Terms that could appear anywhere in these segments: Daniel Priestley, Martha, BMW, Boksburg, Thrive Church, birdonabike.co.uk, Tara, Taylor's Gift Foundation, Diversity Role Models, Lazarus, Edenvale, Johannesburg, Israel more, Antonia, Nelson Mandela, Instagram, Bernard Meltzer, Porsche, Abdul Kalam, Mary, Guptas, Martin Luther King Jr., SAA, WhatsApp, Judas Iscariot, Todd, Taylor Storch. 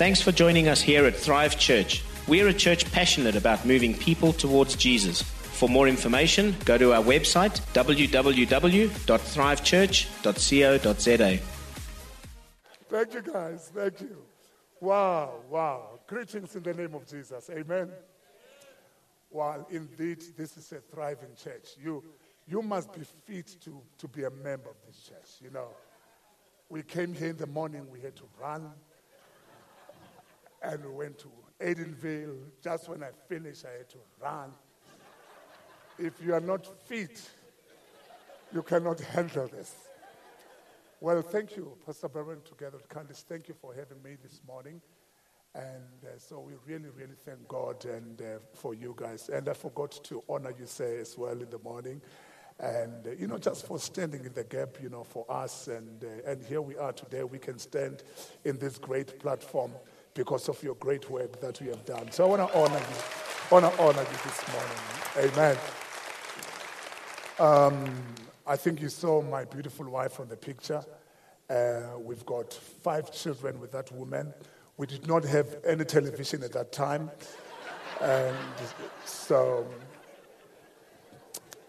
Thanks for joining us here at Thrive Church. We're a church passionate about moving people towards Jesus. For more information, go to our website, www.thrivechurch.co.za. Thank you, guys. Thank you. Wow, wow. Greetings in the name of Jesus. Amen. Well, indeed, this is a thriving church. You must be fit to be a member of this church, you know. We came here in the morning, we had to run, and we went to Edenville. Just when I finished, I had to run. If you are not fit, you cannot handle this. Well, thank you, Pastor Baron, together with Candice. Thank you for having me this morning. And so we really, really thank God and for you guys. And I forgot to honor you, sir, as well in the morning. And, you know, just for standing in the gap, you know, for us. And here we are today. We can stand in this great platform because of your great work that you have done. So I want to honor you this morning. Amen. I think you saw my beautiful wife on the picture. We've got 5 children with that woman. We did not have any television at that time. And so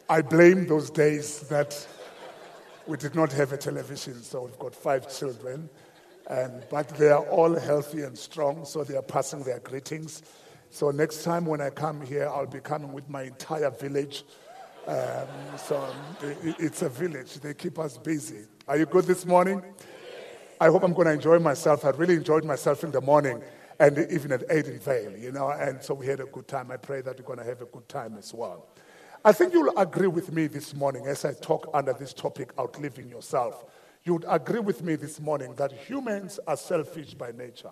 I blame those days that we did not have a television, so we've got 5 children, but they are all healthy and strong, so they are passing their greetings. So next time when I come here, I'll be coming with my entire village. So it's a village. They keep us busy. Are you good this morning? I hope I'm going to enjoy myself. I really enjoyed myself in the morning and even at Edenvale, you know, and so we had a good time. I pray that you're going to have a good time as well. I think you'll agree with me this morning as I talk under this topic, outliving yourself. You'd agree with me this morning that humans are selfish by nature.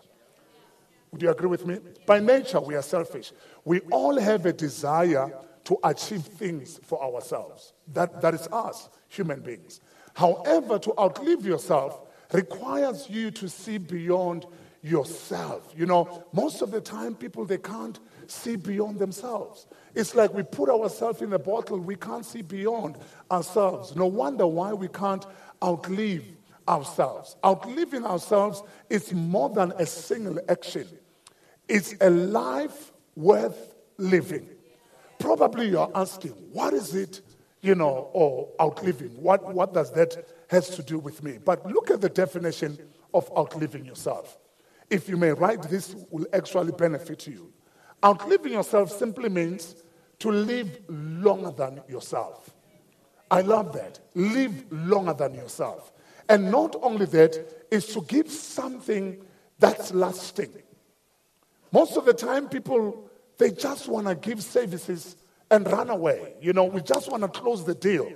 Would you agree with me? By nature, we are selfish. We all have a desire to achieve things for ourselves. That is us, human beings. However, to outlive yourself requires you to see beyond yourself. You know, most of the time, people, they can't see beyond themselves. It's like we put ourselves in a bottle. We can't see beyond ourselves. No wonder why we can't outlive ourselves. Outliving ourselves is more than a single action. It's a life worth living. Probably you're asking, what is it, you know, or outliving? What does that has to do with me? But look at the definition of outliving yourself. If you may write this, will actually benefit you. Outliving yourself simply means to live longer than yourself. I love that. Live longer than yourself. And not only that, is to give something that's lasting. Most of the time, people, they just want to give services and run away. You know, we just want to close the deal.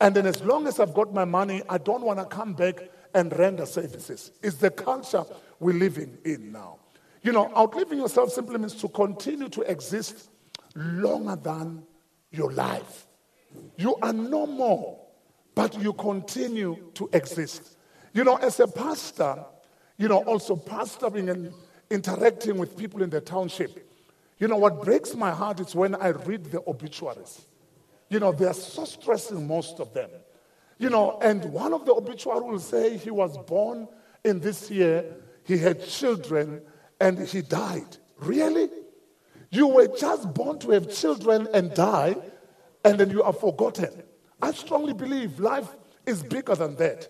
And then as long as I've got my money, I don't want to come back and render services. It's the culture we're living in now. You know, outliving yourself simply means to continue to exist longer than your life. You are no more, but you continue to exist. You know, as a pastor, you know, also pastoring and interacting with people in the township, you know, what breaks my heart is when I read the obituaries. You know, they are so stressing, most of them. You know, and one of the obituaries will say he was born in this year, he had children, and he died. Really? You were just born to have children and die, and then you are forgotten. I strongly believe life is bigger than that.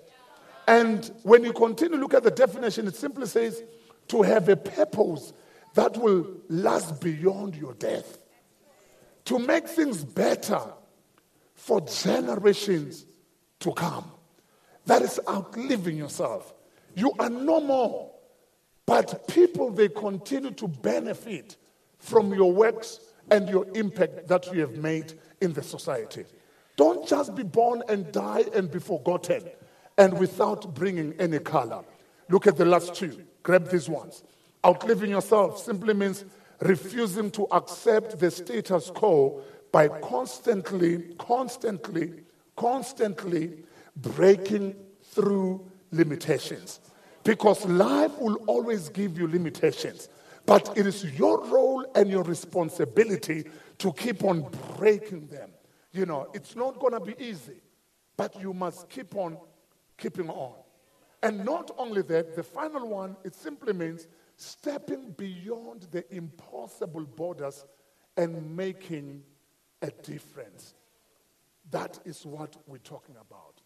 And when you continue to look at the definition, it simply says to have a purpose that will last beyond your death. To make things better for generations to come. That is outliving yourself. You are no more. But people, they continue to benefit from your works and your impact that you have made in the society. Don't just be born and die and be forgotten and without bringing any color. Look at the last 2. Grab these ones. Outliving yourself simply means refusing to accept the status quo by constantly breaking through limitations. Because life will always give you limitations. But it is your role and your responsibility to keep on breaking them. You know, it's not going to be easy, but you must keep on keeping on. And not only that, the final one, it simply means stepping beyond the impossible borders and making a difference. That is what we're talking about.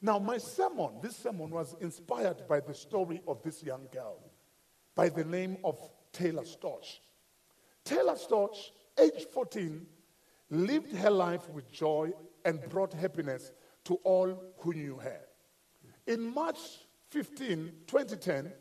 Now, my sermon, this sermon was inspired by the story of this young girl by the name of Taylor Storch. Taylor Storch, age 14, lived her life with joy and brought happiness to all who knew her. In March 15, 2010,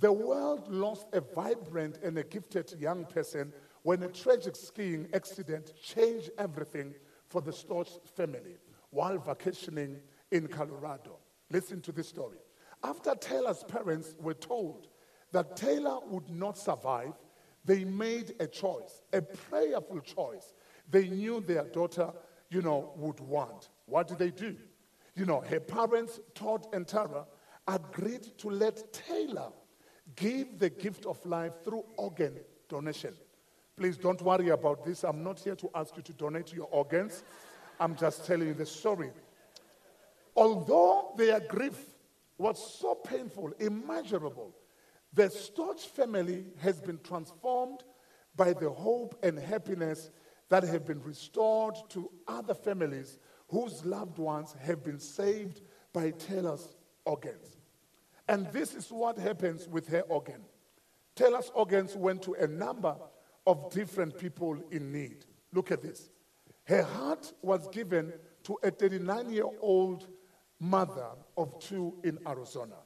the world lost a vibrant and a gifted young person when a tragic skiing accident changed everything for the Storch family while vacationing in Colorado. Listen to this story. After Taylor's parents were told that Taylor would not survive, they made a choice, a prayerful choice. They knew their daughter, would want. What did they do? Her parents, Todd and Tara, agreed to let Taylor give the gift of life through organ donation. Please don't worry about this. I'm not here to ask you to donate your organs. I'm just telling you the story. Although their grief was so painful, immeasurable, the Storch family has been transformed by the hope and happiness that have been restored to other families whose loved ones have been saved by Taylor's organs. And this is what happens with her organ. Taylor's organs went to a number of different people in need. Look at this. Her heart was given to a 39-year-old mother of two in Arizona.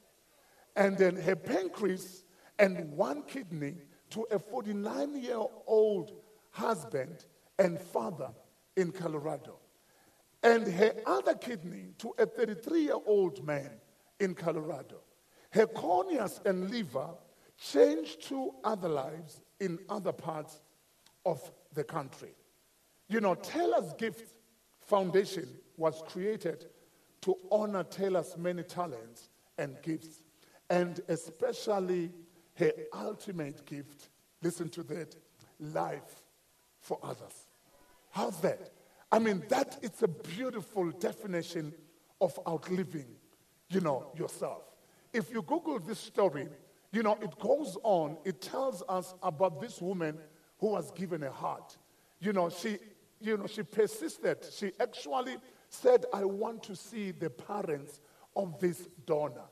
And then her pancreas and one kidney to a 49-year-old husband and father in Colorado. And her other kidney to a 33-year-old man in Colorado. Her corneas and liver changed to other lives in other parts of the country. Taylor's Gift Foundation was created to honor Taylor's many talents and gifts, and especially her ultimate gift, listen to that, life for others. How's that? That is a beautiful definition of outliving, yourself. If you Google this story, it goes on. It tells us about this woman who was given a heart. She persisted. She actually said, I want to see the parents of this donor.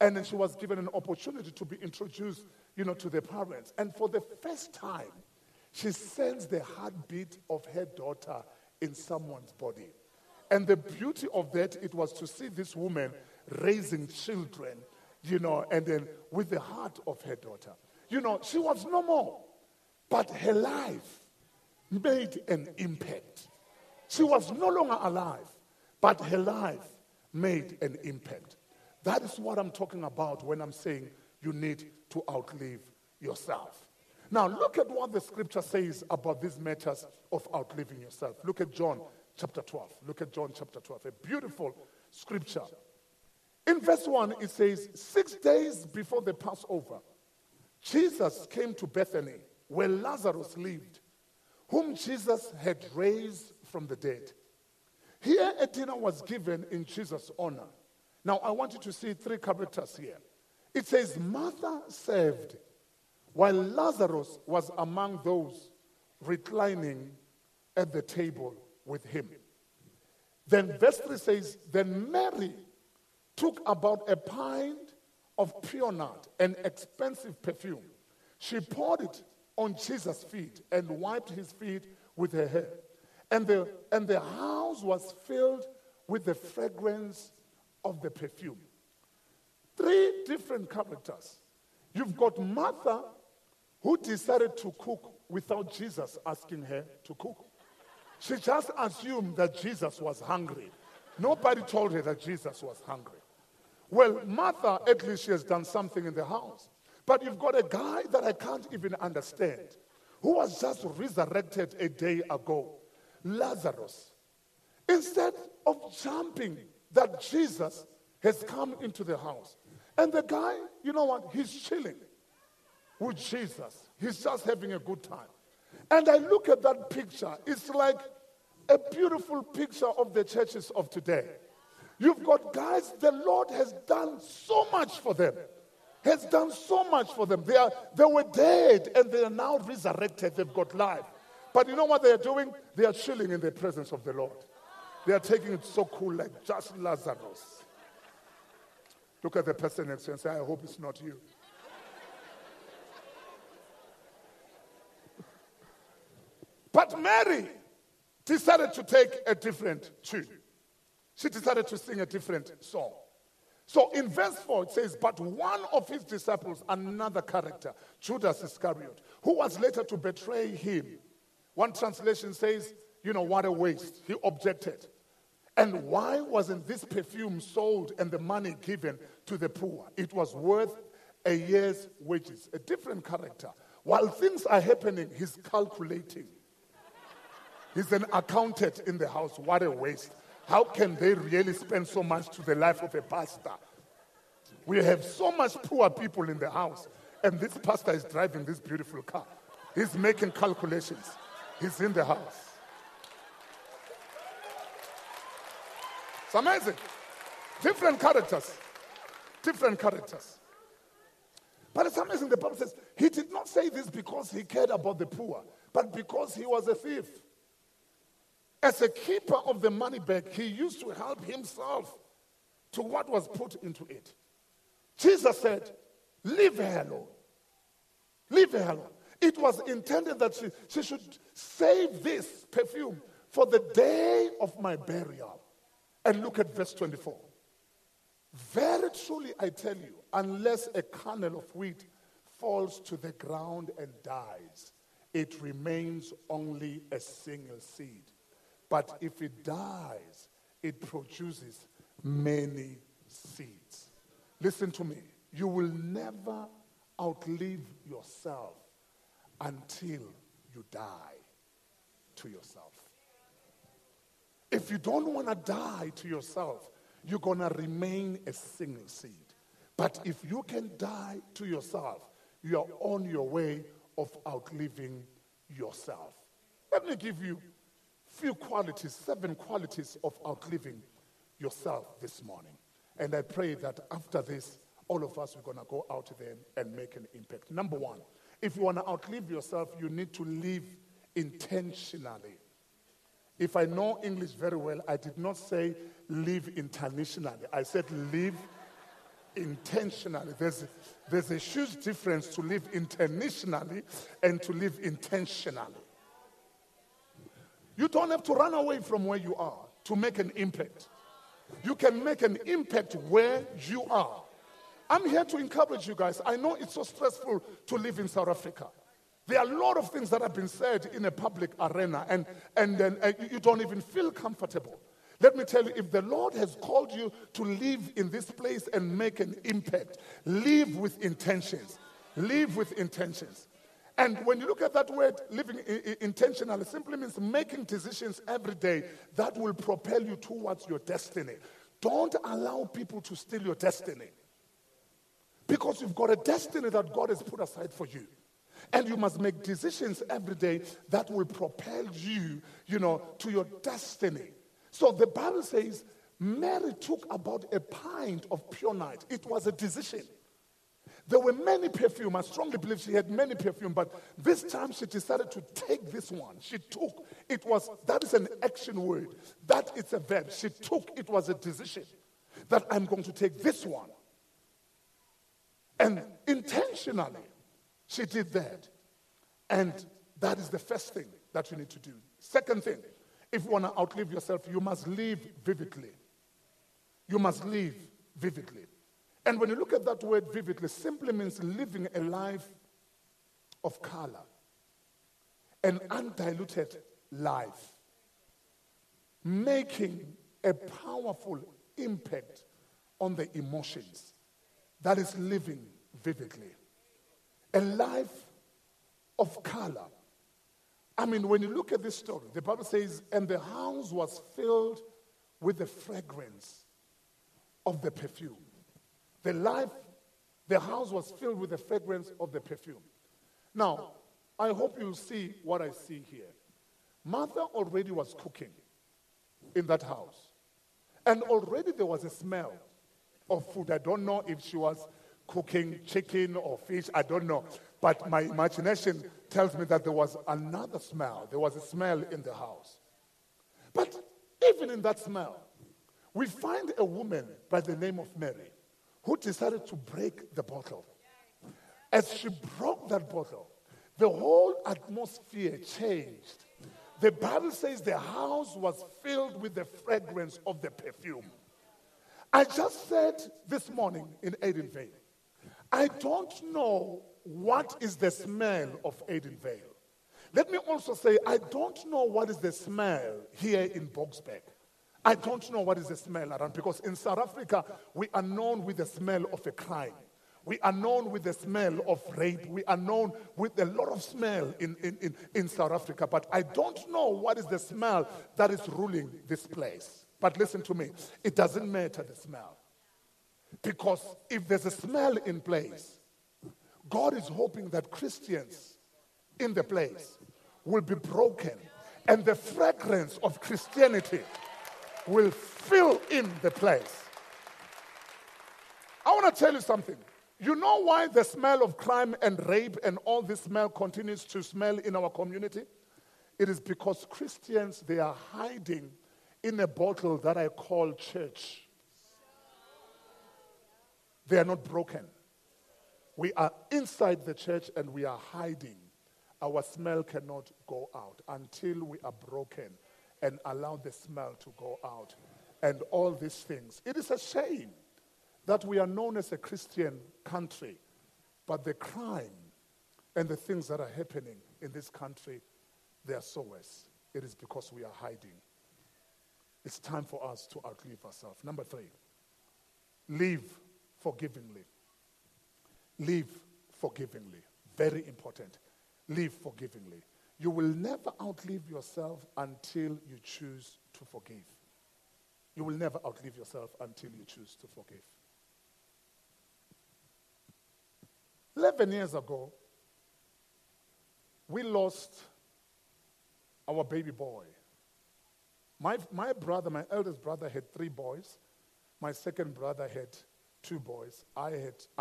And then she was given an opportunity to be introduced, to the parents. And for the first time, she sensed the heartbeat of her daughter in someone's body. And the beauty of that, it was to see this woman raising children, and then with the heart of her daughter. She was no more, but her life made an impact. She was no longer alive, but her life made an impact. That is what I'm talking about when I'm saying you need to outlive yourself. Now, look at what the scripture says about these matters of outliving yourself. Look at John chapter 12. Look at John chapter 12, a beautiful scripture. In verse 1, it says, 6 days before the Passover, Jesus came to Bethany, where Lazarus lived, whom Jesus had raised from the dead. Here, a dinner was given in Jesus' honor. Now, I want you to see three characters here. It says, Martha served, while Lazarus was among those reclining at the table with him. Then verse 3 says, then Mary took about a pint of pure nard, an expensive perfume. She poured it on Jesus' feet and wiped his feet with her hair. And the house was filled with the fragrance of the perfume. Three different characters. You've got Martha, who decided to cook without Jesus asking her to cook. She just assumed that Jesus was hungry. Nobody told her that Jesus was hungry. Well, Martha, at least she has done something in the house. But you've got a guy that I can't even understand, who was just resurrected a day ago, Lazarus. Instead of jumping that Jesus has come into the house. And the guy, he's chilling with Jesus. He's just having a good time. And I look at that picture. It's like a beautiful picture of the churches of today. You've got guys, the Lord has done so much for them. has done so much for them. They were dead and they are now resurrected. They've got life. But you know what they are doing? They are chilling in the presence of the Lord. They are taking it so cool, like just Lazarus. Look at the person next to you and say, I hope it's not you. But Mary decided to take a different tune. She decided to sing a different song. So in verse 4 it says, but one of his disciples, another character, Judas Iscariot, who was later to betray him. One translation says, you know, what a waste. He objected. And why wasn't this perfume sold and the money given to the poor? It was worth a year's wages. A different character. While things are happening, he's calculating. He's an accountant in the house. What a waste. How can they really spend so much to the life of a pastor? We have so much poor people in the house. And this pastor is driving this beautiful car. He's making calculations. He's in the house. It's amazing. Different characters. Different characters. But it's amazing. The Bible says he did not say this because he cared about the poor, but because he was a thief. As a keeper of the money bag, he used to help himself to what was put into it. Jesus said, leave her alone. Leave her alone. It was intended that she should save this perfume for the day of my burial. And look at verse 24. Very truly I tell you, unless a kernel of wheat falls to the ground and dies, it remains only a single seed. But if it dies, it produces many seeds. Listen to me. You will never outlive yourself until you die to yourself. If you don't want to die to yourself, you're going to remain a single seed. But if you can die to yourself, you are on your way of outliving yourself. Let me give you seven qualities of outliving yourself this morning. And I pray that after this, all of us are going to go out there and make an impact. Number one, if you want to outlive yourself, you need to live intentionally. If I know English very well, I did not say live internationally. I said live intentionally. There's a huge difference to live internationally and to live intentionally. You don't have to run away from where you are to make an impact. You can make an impact where you are. I'm here to encourage you guys. I know it's so stressful to live in South Africa. There are a lot of things that have been said in a public arena, and you don't even feel comfortable. Let me tell you, if the Lord has called you to live in this place and make an impact, live with intentions. Live with intentions. And when you look at that word, living intentionally, simply means making decisions every day that will propel you towards your destiny. Don't allow people to steal your destiny. Because you've got a destiny that God has put aside for you. And you must make decisions every day that will propel you, to your destiny. So the Bible says, Mary took about a pint of pure night. It was a decision. There were many perfumes. I strongly believe she had many perfumes, but this time she decided to take this one. She took. That is an action word. That is a verb. She took. It was a decision that I'm going to take this one. And intentionally, she did that. And that is the first thing that you need to do. Second thing, if you want to outlive yourself, you must live vividly. You must live vividly. And when you look at that word vividly, simply means living a life of color, an undiluted life, making a powerful impact on the emotions. That is living vividly. A life of color. I mean, when you look at this story, the Bible says, and the house was filled with the fragrance of the perfume. The house was filled with the fragrance of the perfume. Now, I hope you see what I see here. Martha already was cooking in that house. And already there was a smell of food. I don't know if she was cooking chicken or fish, I don't know. But my imagination tells me that there was another smell. There was a smell in the house. But even in that smell, we find a woman by the name of Mary who decided to break the bottle. As she broke that bottle, the whole atmosphere changed. The Bible says the house was filled with the fragrance of the perfume. I just said this morning in Aiden Vale, I don't know what is the smell of Aiden Vale. Let me also say, I don't know what is the smell here in Boksburg. I don't know what is the smell around, because in South Africa, we are known with the smell of a crime. We are known with the smell of rape. We are known with a lot of smell in South Africa. But I don't know what is the smell that is ruling this place. But listen to me. It doesn't matter the smell. Because if there's a smell in place, God is hoping that Christians in the place will be broken. And the fragrance of Christianity will fill in the place. I want to tell you something. You know why the smell of crime and rape and all this smell continues to smell in our community? It is because Christians, they are hiding in a bottle that I call church. They are not broken. We are inside the church and we are hiding. Our smell cannot go out until we are broken and allow the smell to go out and all these things. It is a shame that we are known as a Christian country, but the crime and the things that are happening in this country, they are so worse. It is because we are hiding. It's time for us to outlive ourselves. Number three, live forgivingly. Live forgivingly. Very important. Live forgivingly. You will never outlive yourself until you choose to forgive. You will never outlive yourself until you choose to forgive. 11 years ago, we lost our baby boy. My brother, my eldest brother, had 3 boys. My second brother had 2 boys. I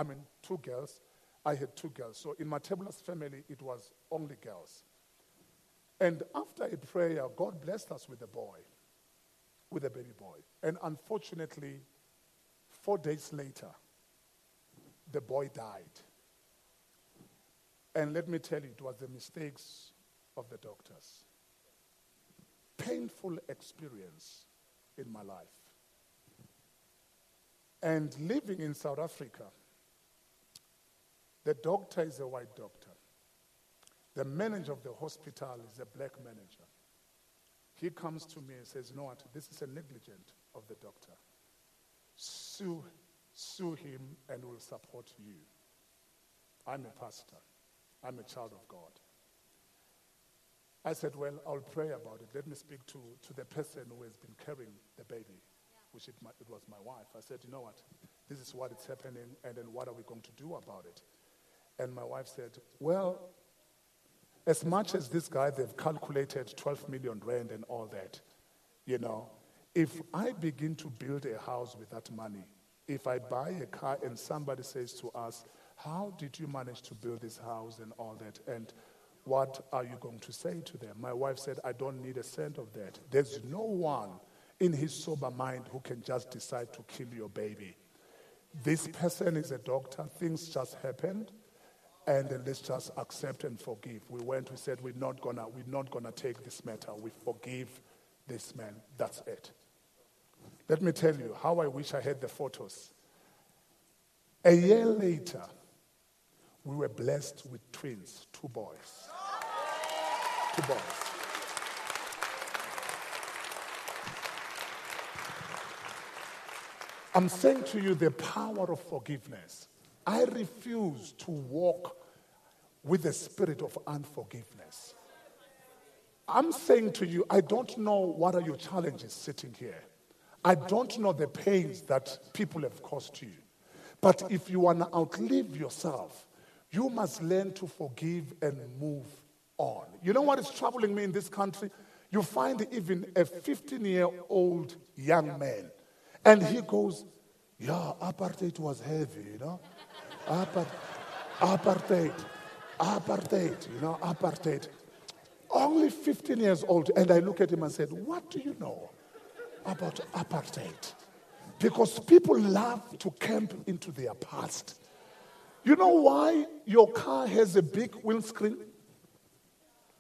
mean, 2 girls. I had 2 girls. So in my Tabulous family, it was only girls. And after a prayer, God blessed us with a boy, with a baby boy. And unfortunately, 4 days later, the boy died. And let me tell you, it was the mistakes of the doctors. Painful experience in my life. And living in South Africa, the doctor is a white doctor. The manager of the hospital is a black manager. He comes to me and says, you know what, this is a negligence of the doctor. Sue him and we'll support you. I'm a pastor. I'm a child of God. I said, well, I'll pray about it. Let me speak to the person who has been carrying the baby, which it was my wife. I said, you know what? This is what is happening, and then what are we going to do about it? And my wife said, well, as much as this guy, they've calculated 12 million rand and all that, you know, if I begin to build a house with that money, if I buy a car and somebody says to us, how did you manage to build this house and all that? And what are you going to say to them? My wife said, I don't need a cent of that. There's no one in his sober mind who can just decide to kill your baby. This person is a doctor. Things just happened. And then let's just accept and forgive. We said, we're not gonna take this matter. We forgive this man. That's it. Let me tell you how I wish I had the photos. A year later, we were blessed with twins, 2 boys. 2 boys. I'm saying to you the power of forgiveness. I refuse to walk with the spirit of unforgiveness. I'm saying to you, I don't know what are your challenges sitting here. I don't know the pains that people have caused you. But if you want to outlive yourself, you must learn to forgive and move on. You know what is troubling me in this country? You find even a 15-year-old young man, and he goes, yeah, apartheid was heavy, you know. Apartheid, you know, apartheid. Only 15 years old. And I look at him and said, what do you know about apartheid? Because people love to camp into their past. You know why your car has a big windscreen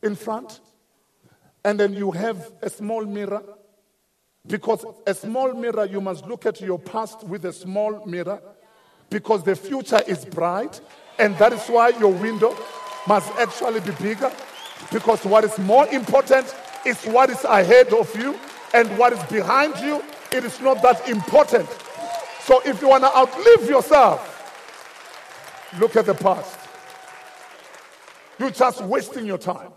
in front? And then you have a small mirror? Because a small mirror, you must look at your past with a small mirror. Because the future is bright. And that is why your window must actually be bigger. Because what is more important is what is ahead of you, and what is behind you, it is not that important. So if you want to outlive yourself, look at the past. You're just wasting your time.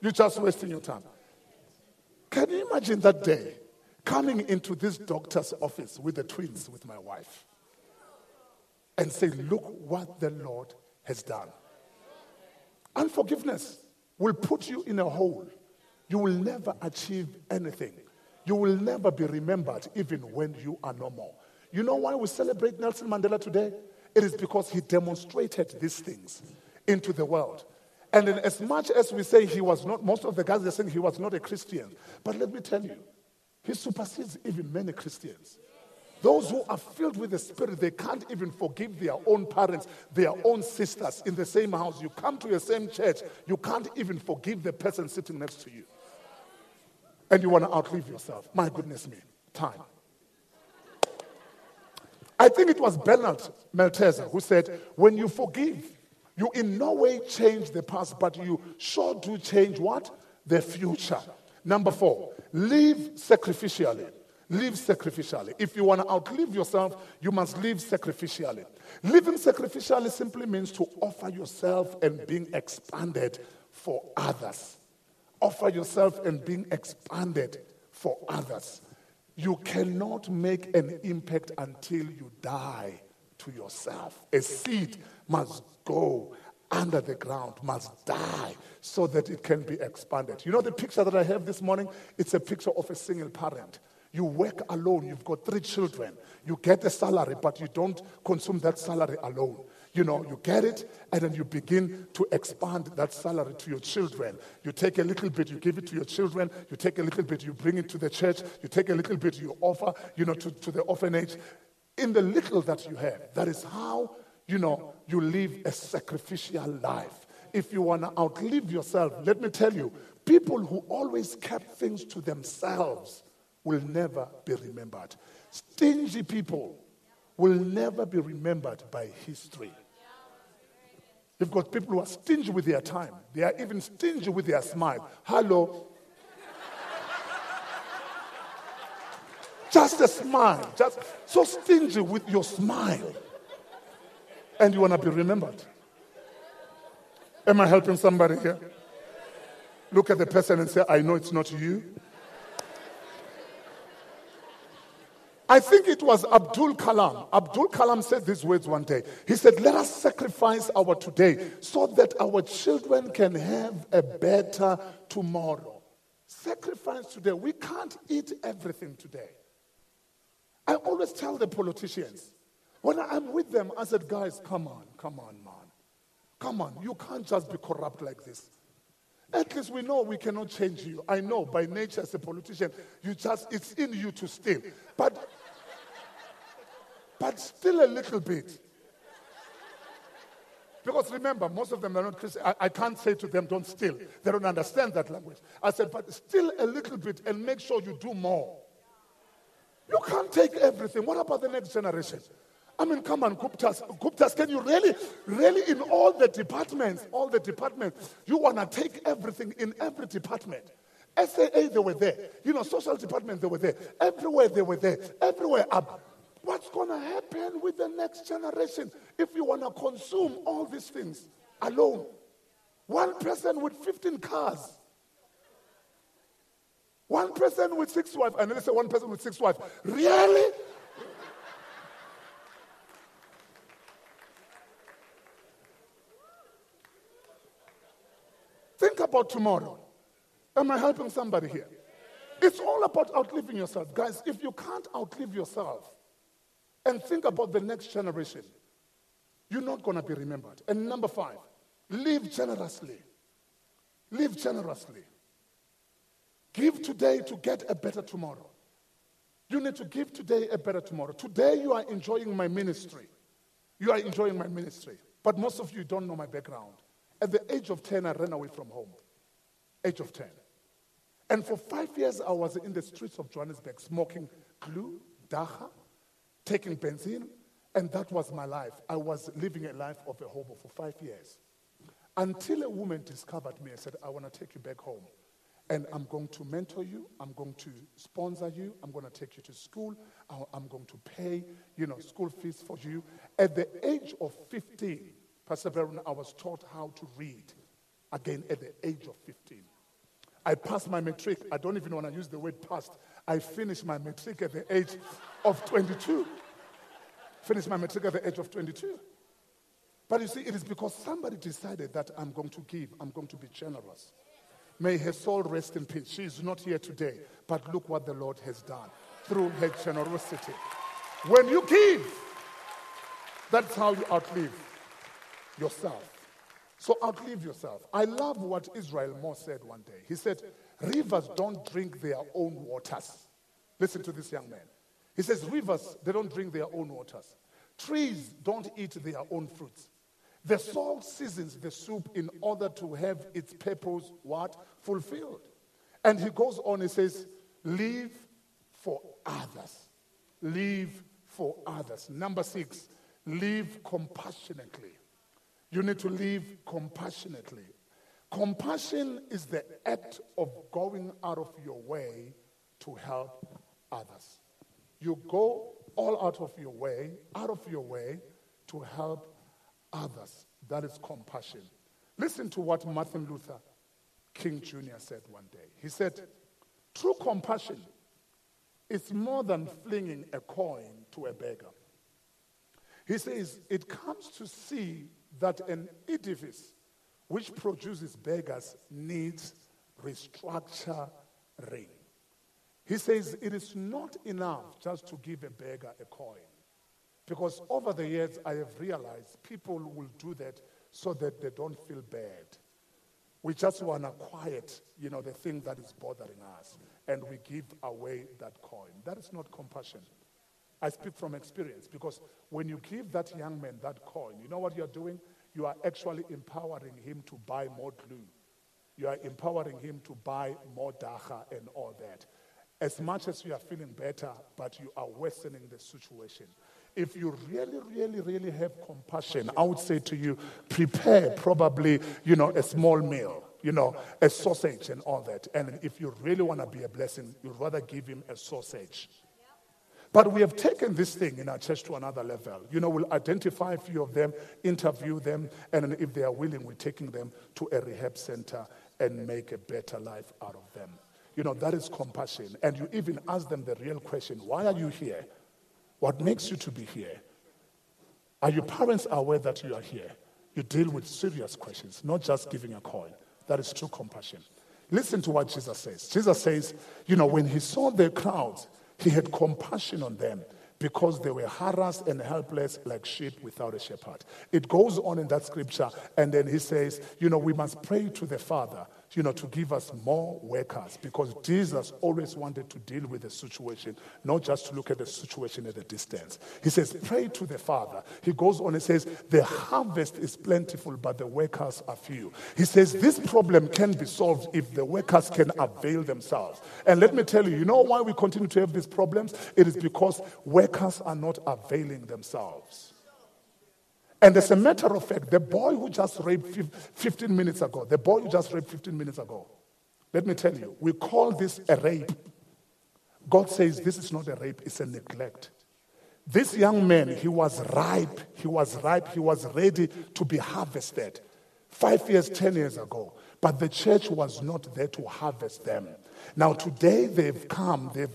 You're just wasting your time. Can you imagine that day coming into this doctor's office with the twins, with my wife, and say, look what the Lord has done. Unforgiveness will put you in a hole. You will never achieve anything. You will never be remembered even when you are no more. You know why we celebrate Nelson Mandela today? It is because he demonstrated these things into the world. And then as much as we say he was not, most of the guys are saying he was not a Christian. But let me tell you, he supersedes even many Christians. Those who are filled with the Spirit, they can't even forgive their own parents, their own sisters in the same house. You come to the same church, you can't even forgive the person sitting next to you. And you want to outlive yourself. My goodness me, time. I think it was Bernard Meltzer who said, when you forgive, you in no way change the past, but you sure do change what? The future. Number 4, live sacrificially. Live sacrificially. If you want to outlive yourself, you must live sacrificially. Living sacrificially simply means to offer yourself and being expanded for others. Offer yourself and being expanded for others. You cannot make an impact until you die to yourself. A seed must go under the ground, must die so that it can be expanded. You know the picture that I have this morning? It's a picture of a single parent. You work alone. You've got 3 children. You get a salary, but you don't consume that salary alone. You know, you get it, and then you begin to expand that salary to your children. You take a little bit, you give it to your children. You take a little bit, you bring it to the church. You take a little bit, you offer, you know, to the orphanage. In the little that you have, that is how, you know, you live a sacrificial life. If you want to outlive yourself, let me tell you, people who always kept things to themselves will never be remembered. Stingy people will never be remembered by history. You've got people who are stingy with their time. They are even stingy with their smile. Hello. Just a smile. Just so stingy with your smile. And you want to be remembered. Am I helping somebody here? Look at the person and say, I know it's not you. I think it was Abdul Kalam. Abdul Kalam said these words one day. He said, let us sacrifice our today so that our children can have a better tomorrow. Sacrifice today. We can't eat everything today. I always tell the politicians, when I'm with them, I said, guys, come on, man. Come on, you can't just be corrupt like this. At least we know we cannot change you. I know by nature as a politician, you just, it's in you to steal. But still a little bit. Because remember, most of them are not Christian. I can't say to them, don't steal. They don't understand that language. I said, but still a little bit and make sure you do more. You can't take everything. What about the next generation? I mean, come on, Guptas, can you really in all the departments, you want to take everything in every department? SAA, they were there. You know, social department, they were there. Everywhere, they were there. Everywhere. What's going to happen with the next generation if you want to consume all these things alone? One person with 15 cars. One person with 6 wives. And let's say one person with 6 wives. Really? Think about tomorrow. Am I helping somebody here? It's all about outliving yourself. Guys, if you can't outlive yourself and think about the next generation, you're not going to be remembered. And number 5, live generously. Live generously. Give today to get a better tomorrow. You need to give today a better tomorrow. Today you are enjoying my ministry. You are enjoying my ministry. But most of you don't know my background. At the age of 10, I ran away from home. Age of 10. And for 5 years, I was in the streets of Johannesburg, smoking glue, dacha, taking benzene, and that was my life. I was living a life of a hobo for 5 years. Until a woman discovered me and said, I want to take you back home. And I'm going to mentor you. I'm going to sponsor you. I'm going to take you to school. I'm going to pay, school fees for you. At the age of 15, Pastor Baron, I was taught how to read. Again, at the age of 15. I passed my matric. I don't even want to use the word passed. I finished my matric at the age of 22. Finished my matric at the age of 22. But you see, it is because somebody decided that I'm going to give. I'm going to be generous. May her soul rest in peace. She is not here today, but look what the Lord has done through her generosity. When you give, that's how you outlive yourself. So outlive yourself. I love what Israel more said one day. He said, rivers don't drink their own waters. Listen to this young man. He says, rivers, they don't drink their own waters. Trees don't eat their own fruits. The salt seasons the soup in order to have its purpose, fulfilled. And he goes on, he says, live for others. Live for others. Number 6, live compassionately. You need to live compassionately. Compassion is the act of going out of your way to help others. You go all out of your way to help others. That is compassion. Listen to what Martin Luther King Jr. said one day. He said, true compassion is more than flinging a coin to a beggar. He says, it comes to see that an edifice which produces beggars needs restructuring. He says, it is not enough just to give a beggar a coin. Because over the years, I have realized people will do that so that they don't feel bad. We just want to quiet, the thing that is bothering us. And we give away that coin. That is not compassion. I speak from experience. Because when you give that young man that coin, you know what you're doing? You are actually empowering him to buy more glue. You are empowering him to buy more dacha and all that. As much as you are feeling better, but you are worsening the situation. If you really, really, really have compassion, I would say to you, prepare probably, a small meal, a sausage and all that. And if you really want to be a blessing, you'd rather give him a sausage. But we have taken this thing in our church to another level. We'll identify a few of them, interview them, and if they are willing, we're taking them to a rehab center and make a better life out of them. That is compassion. And you even ask them the real question, why are you here? What makes you to be here? Are your parents aware that you are here? You deal with serious questions, not just giving a coin. That is true compassion. Listen to what Jesus says. Jesus says, when he saw the crowds, he had compassion on them because they were harassed and helpless like sheep without a shepherd. It goes on in that scripture, and then he says, we must pray to the Father, to give us more workers, because Jesus always wanted to deal with the situation, not just to look at the situation at a distance. He says, pray to the Father. He goes on and says, the harvest is plentiful, but the workers are few. He says, this problem can be solved if the workers can avail themselves. And let me tell you, you know why we continue to have these problems? It is because workers are not availing themselves. And as a matter of fact, the boy who just raped 15 minutes ago, let me tell you, we call this a rape. God says this is not a rape, it's a neglect. This young man, he was ripe, he was ready to be harvested 5 years, 10 years ago. But the church was not there to harvest them. Now today they've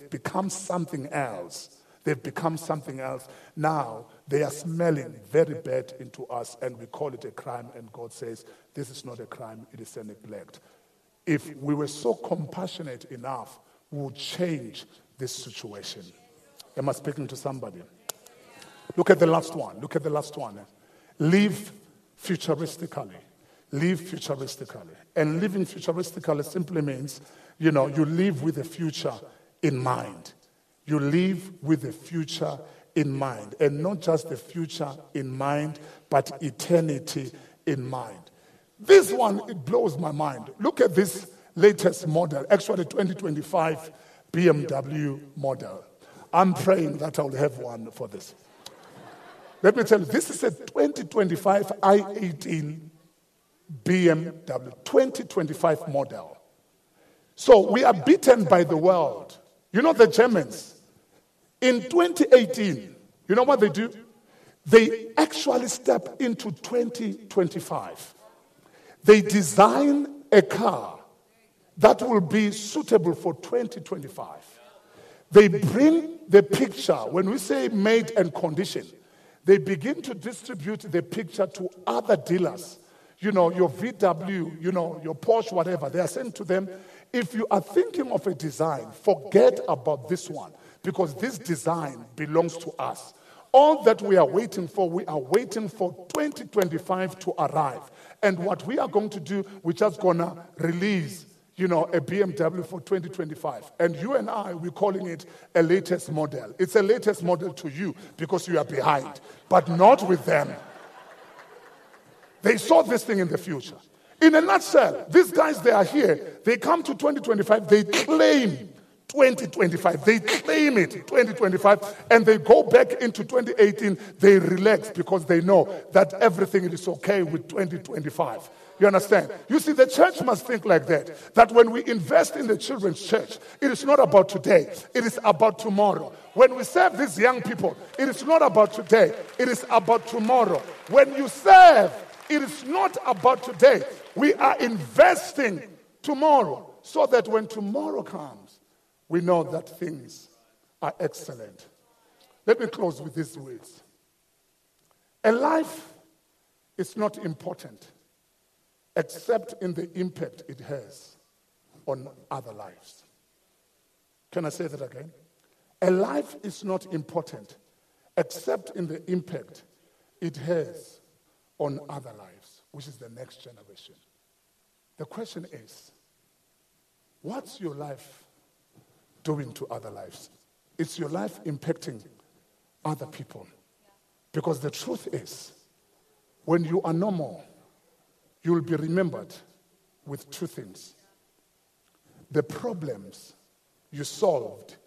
become something else. Now they are smelling very bad into us, and we call it a crime, and God says, this is not a crime, it is a neglect. If we were so compassionate enough, we would change this situation. Am I speaking to somebody? Look at the last one. Live futuristically. And living futuristically simply means, you live with the future in mind. You live with the future in mind. And not just the future in mind, but eternity in mind. This one, it blows my mind. Look at this latest model, actually 2025 BMW model. I'm praying that I'll have one for this. Let me tell you, this is a 2025 i18 BMW, 2025 model. So we are beaten by the world. You know the Germans, in 2018, you know what they do? They actually step into 2025. They design a car that will be suitable for 2025. They bring the picture, when we say made and condition, they begin to distribute the picture to other dealers. Your VW, your Porsche, whatever. They are saying to them, if you are thinking of a design, forget about this one, because this design belongs to us. All that we are waiting for 2025 to arrive. And what we are going to do, we're just going to release, a BMW for 2025. And you and I, we're calling it a latest model. It's a latest model to you because you are behind, but not with them. They saw this thing in the future. In a nutshell, these guys, they are here. They come to 2025. They claim 2025. They claim it, 2025. And they go back into 2018. They relax because they know that everything is okay with 2025. You understand? You see, the church must think like that. That when we invest in the children's church, it is not about today. It is about tomorrow. When we serve these young people, it is not about today. It is about tomorrow. When you serve, it is not about today. We are investing tomorrow so that when tomorrow comes, we know that things are excellent. Let me close with these words. A life is not important except in the impact it has on other lives. Can I say that again? A life is not important except in the impact it has on other lives, which is the next generation. The question is, what's your life doing to other lives? Is your life impacting other people? Because the truth is, when you are no more, you will be remembered with two things: the problems you solved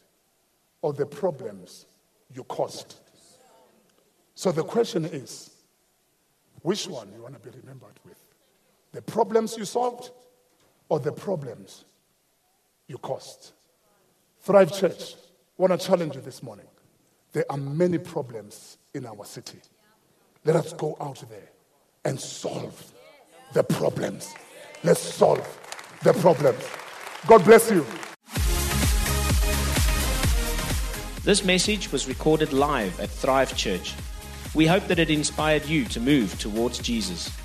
or the problems you caused. So the question is, which one you want to be remembered with? The problems you solved or the problems you caused? Thrive Church, I want to challenge you this morning. There are many problems in our city. Let us go out there and solve the problems. Let's solve the problems. God bless you. This message was recorded live at Thrive Church. We hope that it inspired you to move towards Jesus.